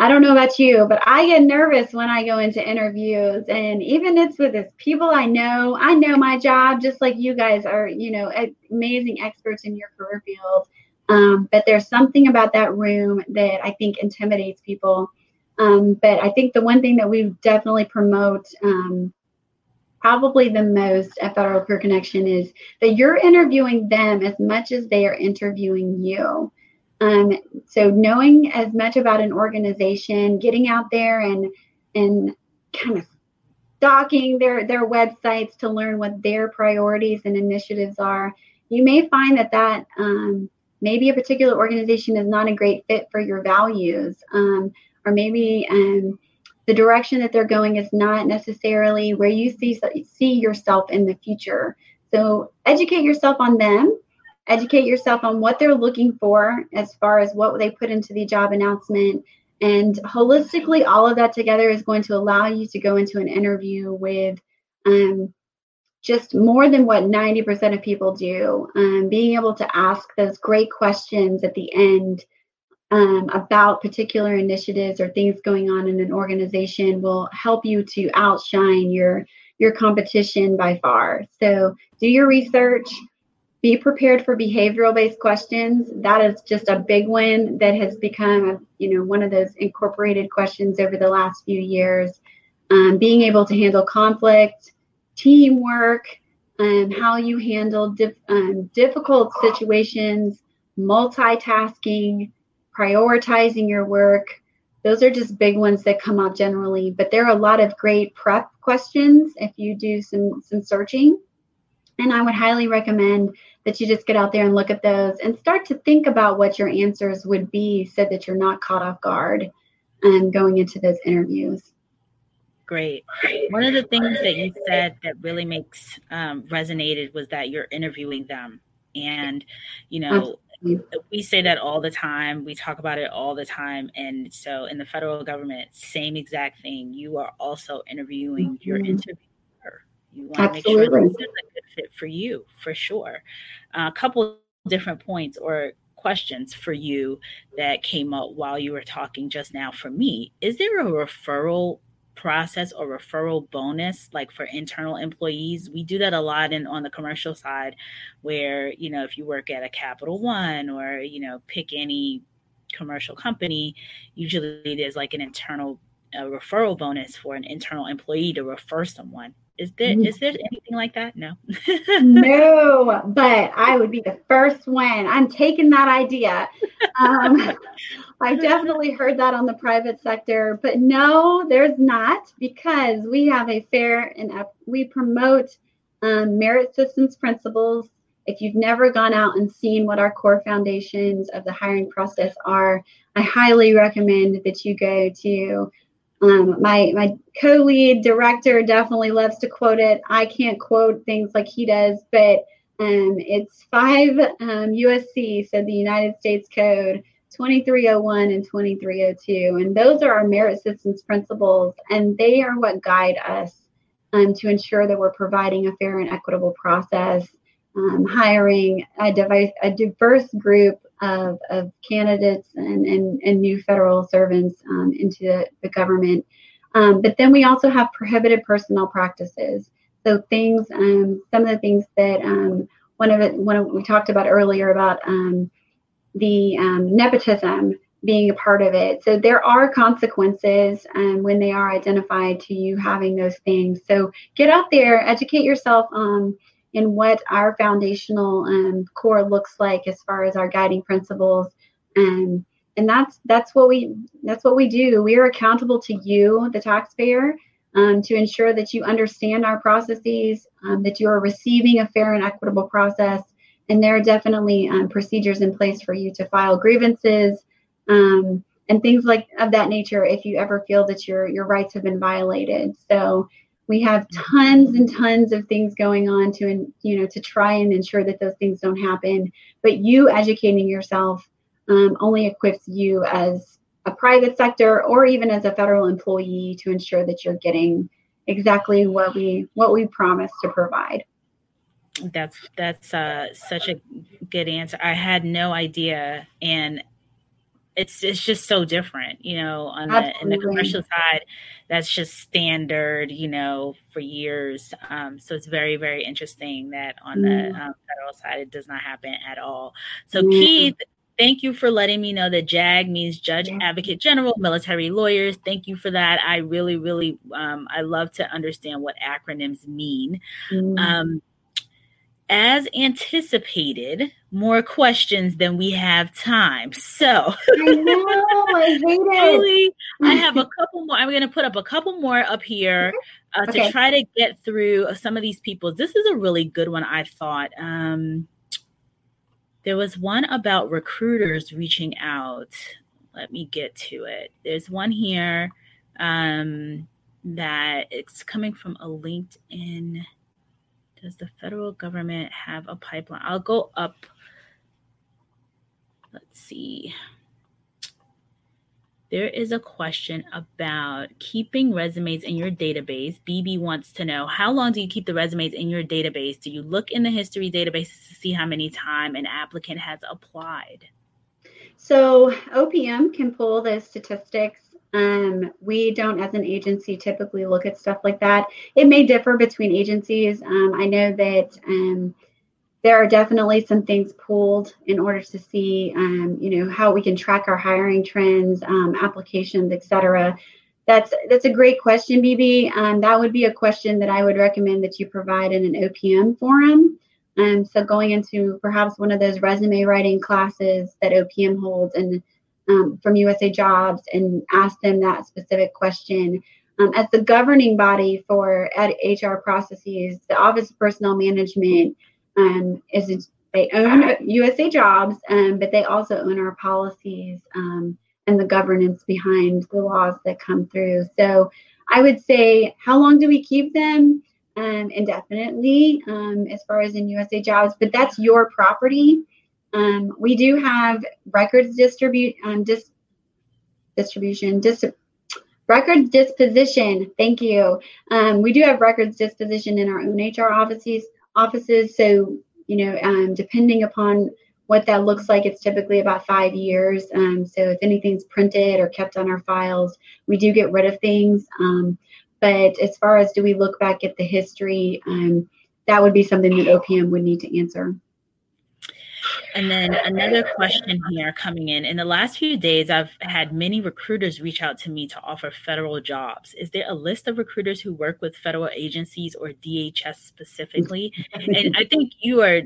I don't know about you, but I get nervous when I go into interviews, and even it's with this people I know. I know my job, just like you guys are, you know, amazing experts in your career field. Um, but there's something about that room that I think intimidates people. Um, but I think the one thing that we definitely promote um, probably the most at Federal Career Connection is that you're interviewing them as much as they are interviewing you. Um, so knowing as much about an organization, getting out there and and kind of stalking their, their websites to learn what their priorities and initiatives are, you may find that that um, maybe a particular organization is not a great fit for your values, um, or maybe um, the direction that they're going is not necessarily where you see see yourself in the future. So educate yourself on them. Educate yourself on what they're looking for as far as what they put into the job announcement. And holistically, all of that together is going to allow you to go into an interview with um, just more than what ninety percent of people do. Um, being able to ask those great questions at the end um, about particular initiatives or things going on in an organization will help you to outshine your, your competition by far. So do your research. Be prepared for behavioral-based questions. That is just a big one that has become, you know, one of those incorporated questions over the last few years. Um, being able to handle conflict, teamwork, um, how you handle dif- um, difficult situations, multitasking, prioritizing your work. Those are just big ones that come up generally, but there are a lot of great prep questions if you do some, some searching. And I would highly recommend that you just get out there and look at those and start to think about what your answers would be so that you're not caught off guard um, going into those interviews. Great. One of the things that you said that really makes um, resonated was that you're interviewing them. And, you know, absolutely. We say that all the time. We talk about it all the time. And so in the federal government, same exact thing. You are also interviewing mm-hmm. your interviewer. You want absolutely. To make sure that this is a good fit for you, for sure. Uh, a couple different points or questions for you that came up while you were talking just now for me. Is there a referral process or referral bonus, like for internal employees? We do that a lot in on the commercial side where, you know, if you work at a Capital One or, you know, pick any commercial company, usually there's like an internal uh, referral bonus for an internal employee to refer someone. Is there is there anything like that? No. No, but I would be the first one. I'm taking that idea. Um, I definitely heard that on the private sector, but no, there's not, because we have a fair and up, we promote um, merit systems principles. If you've never gone out and seen what our core foundations of the hiring process are, I highly recommend that you go to Um, my my co-lead director definitely loves to quote it. I can't quote things like he does, but um, it's five um, U S C, so the United States Code, twenty-three oh one and twenty-three oh two. And those are our merit systems principles, and they are what guide us um, to ensure that we're providing a fair and equitable process, um, hiring a, device, a diverse group Of, of candidates and, and, and new federal servants um, into the, the government. Um, but then we also have prohibited personnel practices. So things, um, some of the things that um, one of it, one of, we talked about earlier about um, the um, nepotism being a part of it. So there are consequences um, when they are identified to you having those things. So get out there, educate yourself on and what our foundational um, core looks like as far as our guiding principles, um, and that's that's what we that's what we do. We are accountable to you, the taxpayer, um, to ensure that you understand our processes, um, that you are receiving a fair and equitable process. And there are definitely um, procedures in place for you to file grievances um, and things like of that nature if you ever feel that your your rights have been violated. So. We have tons and tons of things going on to, you know, to try and ensure that those things don't happen. But you educating yourself um, only equips you as a private sector or even as a federal employee to ensure that you're getting exactly what we what we promise to provide. That's that's uh, such a good answer. I had no idea, and it's it's just so different, you know. On the, in the commercial side, that's just standard, you know, for years. Um, so it's very very interesting that on the um, federal side, it does not happen at all. So yeah. Keith, thank you for letting me know that JAG means Judge, yeah. Advocate General, military lawyers. Thank you for that. I really, really, um, I love to understand what acronyms mean. Mm. Um, as anticipated, more questions than we have time. So I know, I hate it. I have a couple more. I'm going to put up a couple more up here uh, okay. to try to get through some of these people. This is a really good one, I thought. Um, There was one about recruiters reaching out. Let me get to it. There's one here um, that it's coming from a LinkedIn. Does the federal government have a pipeline? I'll go up. Let's see. There is a question about keeping resumes in your database. B B wants to know, how long do you keep the resumes in your database? Do you look in the history databases to see how many time an applicant has applied? So O P M can pull the statistics. Um, we don't, as an agency, typically look at stuff like that. It may differ between agencies. Um, I know that um, there are definitely some things pooled in order to see, um, you know, how we can track our hiring trends, um, applications, et cetera. That's, that's a great question, B B. Um, that would be a question that I would recommend that you provide in an O P M forum. Um, so going into perhaps one of those resume writing classes that O P M holds and um, from U S A Jobs and ask them that specific question. Um, as the governing body for H R processes, the Office of Personnel Management Um, is they own U S A Jobs, um, but they also own our policies um, and the governance behind the laws that come through. So I would say, how long do we keep them? Um, indefinitely, um, as far as in U S A Jobs, but that's your property. Um, we do have records distribute um, dis- distribution dis- records disposition. Thank you. Um, we do have records disposition in our own H R offices. Offices, so you know, um, depending upon what that looks like, it's typically about five years. Um, so if anything's printed or kept on our files, we do get rid of things. Um, but as far as do we look back at the history, um, that would be something that O P M would need to answer. And then another question here coming in. In the last few days, I've had many recruiters reach out to me to offer federal jobs. Is there a list of recruiters who work with federal agencies or D H S specifically? And I think you are,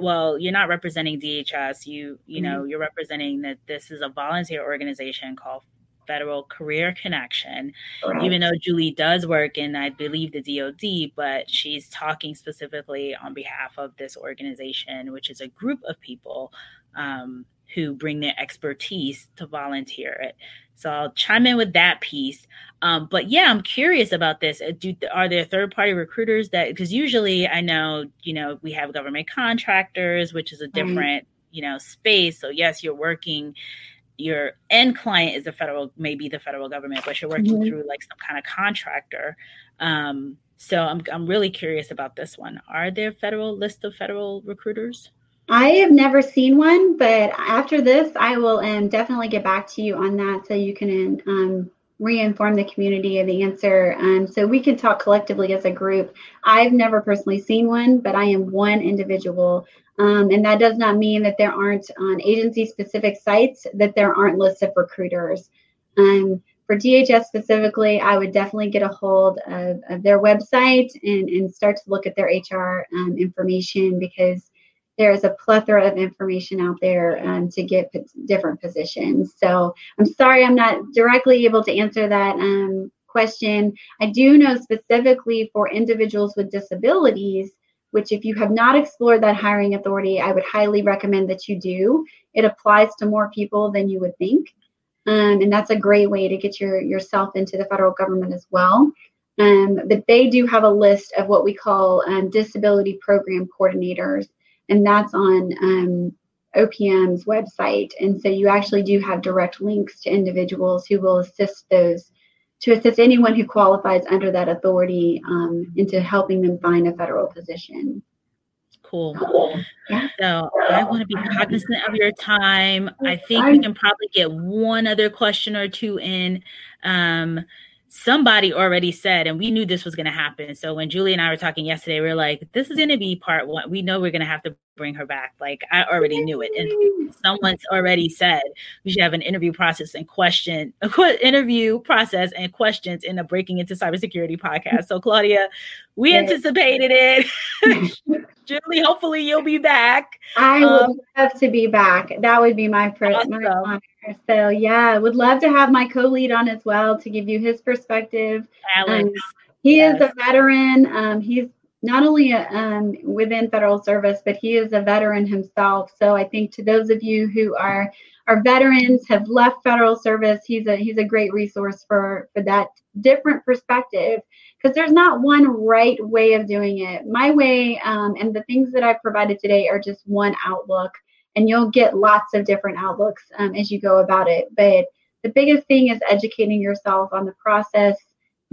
well, you're not representing D H S. You, you know, you're representing that this is a volunteer organization called Federal Career Connection, right. Even though Julie does work in, I believe, the D O D, but she's talking specifically on behalf of this organization, which is a group of people um, who bring their expertise to volunteer it. So I'll chime in with that piece. Um, but yeah, I'm curious about this. Do, are there third-party recruiters that, because usually I know, you know, we have government contractors, which is a different, mm-hmm. you know, space. So yes, you're working, your end client is the federal, maybe the federal government, but you're working mm-hmm. through like some kind of contractor. Um, so I'm I'm really curious about this one. Are there federal lists of federal recruiters? I have never seen one, but after this, I will um, definitely get back to you on that so you can um, re-inform the community of the answer. Um, so we can talk collectively as a group. I've never personally seen one, but I am one individual. Um, and that does not mean that there aren't on agency-specific sites that there aren't lists of recruiters. Um, for D H S specifically, I would definitely get a hold of, of their website and, and start to look at their H R um, information, because there is a plethora of information out there um, to get p- different positions. So I'm sorry I'm not directly able to answer that um, question. I do know specifically for individuals with disabilities, which if you have not explored that hiring authority, I would highly recommend that you do. It applies to more people than you would think. Um, and that's a great way to get your yourself into the federal government as well. Um, but they do have a list of what we call um, disability program coordinators. And that's on um, O P M's website. And so you actually do have direct links to individuals who will assist those, to assist anyone who qualifies under that authority um, into helping them find a federal position. Cool. Yeah. So I want to be cognizant of your time. I think we can probably get one other question or two in. Um, somebody already said, and we knew this was going to happen. So when Julie and I were talking yesterday, we were like, this is going to be part one. We know we're going to have to bring her back. Like, I already knew it. And someone's already said we should have an interview process and question, interview process and questions in a Breaking Into Cybersecurity podcast. So Claudia, we anticipated it. Julie, hopefully you'll be back. I um, would love to be back. That would be my first awesome. my honor. So yeah, would love to have my co-lead on as well to give you his perspective. Alex, um, he yes. is a veteran. Um, he's not only a, um, within federal service, but he is a veteran himself. So I think to those of you who are are veterans, have left federal service, he's a he's a great resource for for that different perspective. Because there's not one right way of doing it. My way um, and the things that I've provided today are just one outlook, and you'll get lots of different outlooks um, as you go about it. But the biggest thing is educating yourself on the process,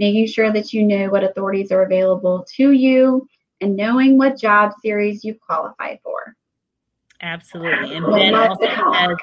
making sure that you know what authorities are available to you, and knowing what job series you qualify for. Absolutely. And then also has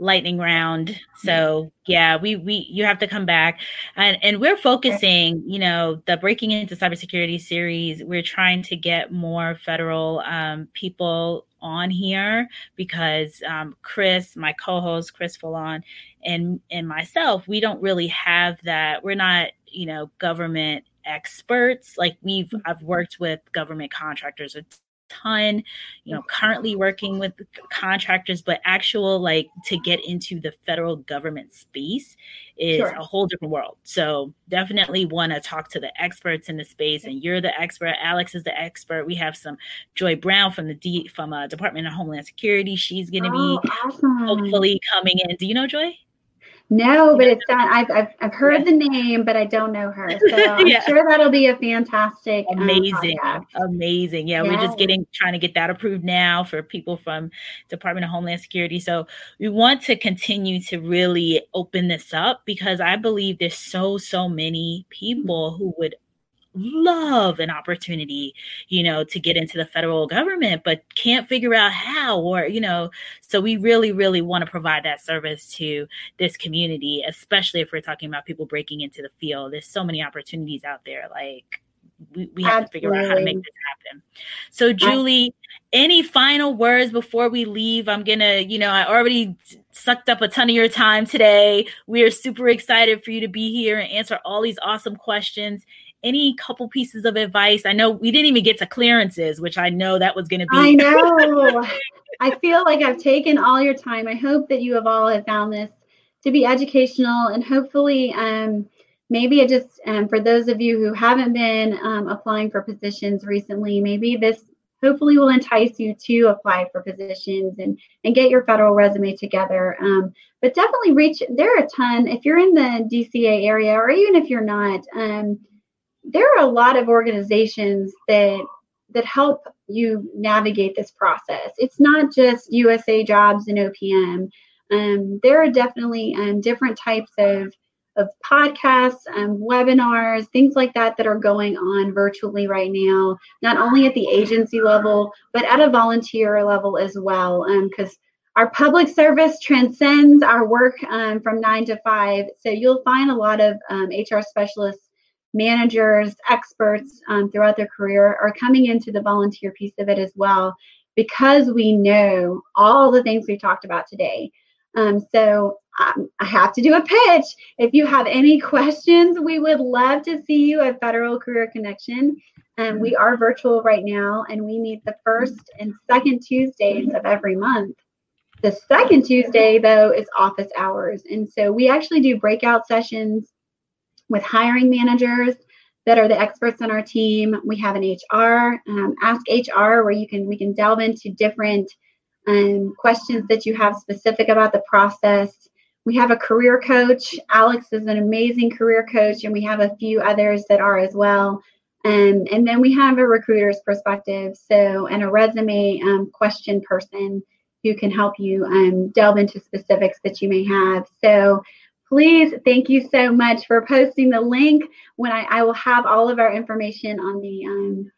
lightning round. So yeah, we, we, you have to come back, and, and we're focusing, you know, the Breaking Into Cybersecurity series. We're trying to get more federal um, people on here because um, Chris, my co-host, Chris Foulon, and, and myself, we don't really have that. We're not, you know, government experts. Like we've, I've worked with government contractors a ton, you know, currently working with contractors, but actual, like, to get into the federal government space is sure. a whole different world. So definitely want to talk to the experts in the space, and you're the expert. Alex is the expert. We have some Joy Brown from the D from uh, Department of Homeland Security. She's going to oh, be awesome. hopefully coming in. Do you know Joy? No, but it's not, I've, I've I've heard the name, but I don't know her. So I'm yeah. sure that'll be a fantastic, amazing, um, amazing. Yeah, yeah, we're just getting trying to get that approved now for people from Department of Homeland Security. So we want to continue to really open this up because I believe there's so so many people who would love an opportunity, you know, to get into the federal government, but can't figure out how, or, you know, so we really, really want to provide that service to this community, especially if we're talking about people breaking into the field. There's so many opportunities out there. Like we, we have Absolutely. to figure out how to make this happen. So Julie, any final words before we leave? I'm going to, you know, I already sucked up a ton of your time today. We are super excited for you to be here and answer all these awesome questions. Any couple pieces of advice? I know we didn't even get to clearances, which I know that was going to be. I know. I feel like I've taken all your time. I hope that you have all have found this to be educational, and hopefully um, maybe it just um, for those of you who haven't been um, applying for positions recently, maybe this hopefully will entice you to apply for positions and, and get your federal resume together. Um, but definitely reach. There are a ton. If you're in the D C A area, or even if you're not, um, there are a lot of organizations that that help you navigate this process. It's not just U S A Jobs and O P M. Um, there are definitely um, different types of, of podcasts, um, webinars, things like that that are going on virtually right now, not only at the agency level, but at a volunteer level as well, because um, our public service transcends our work um, from nine to five. So you'll find a lot of um, H R specialists, managers, experts um, throughout their career are coming into the volunteer piece of it as well, because we know all the things we talked about today. Um, so um, I have to do a pitch. If you have any questions, we would love to see you at Federal Career Connection. Um, we are virtual right now, and we meet the first and second Tuesdays of every month. The second Tuesday, though, is office hours. And so we actually do breakout sessions with hiring managers that are the experts on our team. We have an H R, um, Ask H R, where you can we can delve into different um, questions that you have specific about the process. We have a career coach. Alex is an amazing career coach, and we have a few others that are as well. Um, and then we have a recruiter's perspective, so and a resume um, question person who can help you um, delve into specifics that you may have. So please, thank you so much for posting the link. When I, I will have all of our information on the um,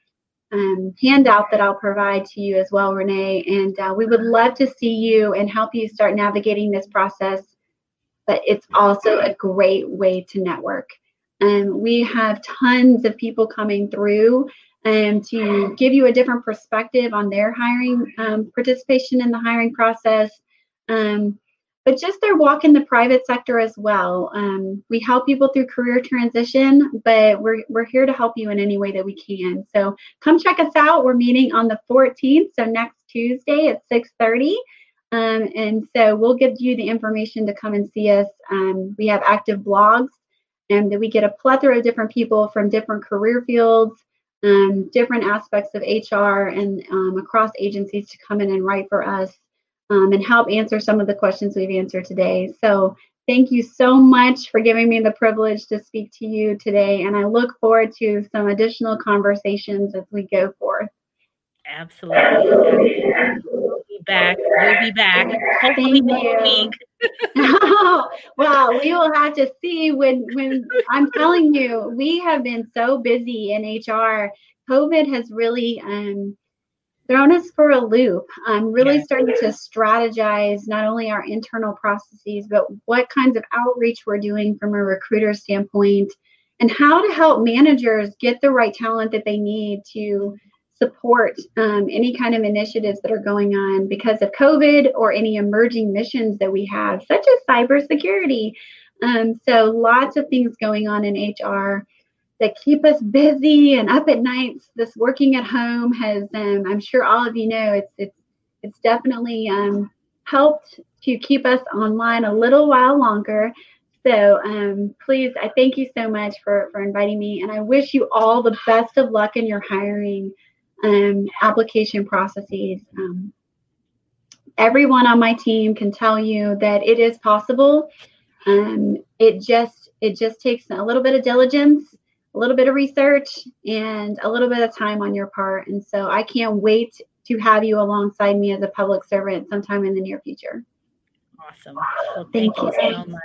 um, handout that I'll provide to you as well, Renee. And uh, we would love to see you and help you start navigating this process. But it's also a great way to network. Um, we have tons of people coming through um, to give you a different perspective on their hiring, um, participation in the hiring process. Um, but just their walk in the private sector as well. Um, we help people through career transition, but we're, we're here to help you in any way that we can. So come check us out. We're meeting on the fourteenth, so next Tuesday at six thirty. Um, and so we'll give you the information to come and see us. Um, we have active blogs, and that we get a plethora of different people from different career fields, um, different aspects of H R, and um, across agencies to come in and write for us um, and help answer some of the questions we've answered today. So thank you so much for giving me the privilege to speak to you today, and I look forward to some additional conversations as we go forth. Absolutely. We'll be back. We'll be back. Hopefully next week. Oh, wow, we will have to see when when I'm telling you, we have been so busy in H R. COVID has really um, thrown us for a loop. I'm really yes. starting to strategize not only our internal processes, but what kinds of outreach we're doing from a recruiter standpoint and how to help managers get the right talent that they need to support um, any kind of initiatives that are going on because of COVID or any emerging missions that we have, such as cybersecurity. Um, so lots of things going on in H R that keep us busy and up at nights. This working at home has, um, I'm sure all of you know, it's it's it's definitely um, helped to keep us online a little while longer. So um, please, I thank you so much for, for inviting me, and I wish you all the best of luck in your hiring Um, application processes. Um, everyone on my team can tell you that it is possible. Um, it just it just takes a little bit of diligence, a little bit of research, and a little bit of time on your part. And so I can't wait to have you alongside me as a public servant sometime in the near future. Awesome. Well, thank, thank you so much.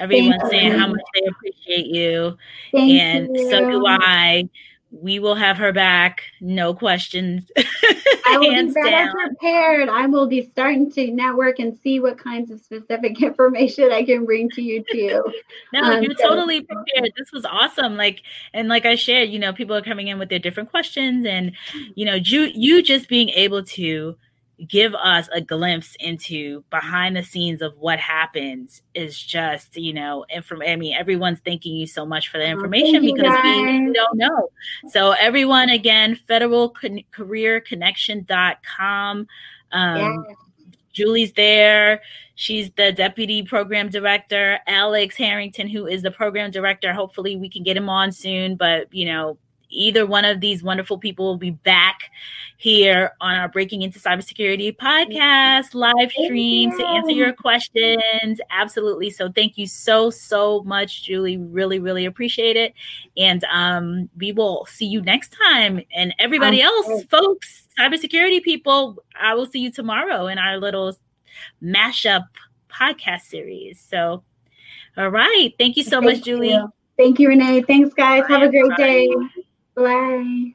Everyone's saying how much they appreciate you. Thank and you. So do I. We will have her back. No questions. I will be better down. prepared. I will be starting to network and see what kinds of specific information I can bring to you too. no, um, you're so. totally prepared. This was awesome. Like, and like I shared, you know, people are coming in with their different questions, and, you know, you, you just being able to give us a glimpse into behind the scenes of what happens is just, you know, inform- I mean, everyone's thanking you so much for the information oh, because we, we don't know. So everyone, again, federal career connection dot com. Um, yeah. Julie's there. She's the deputy program director. Alex Harrington, who is the program director. Hopefully we can get him on soon, but, you know, either one of these wonderful people will be back here on our Breaking Into Cybersecurity podcast live stream to answer your questions. Absolutely. So thank you so, so much, Julie. Really, really appreciate it. And um, we will see you next time. And everybody else, folks, cybersecurity people, I will see you tomorrow in our little mashup podcast series. So, all right. Thank you so thank much, Julie. You. Thank you, Renee. Thanks, guys. Bye. Have a great Bye. day. Bye.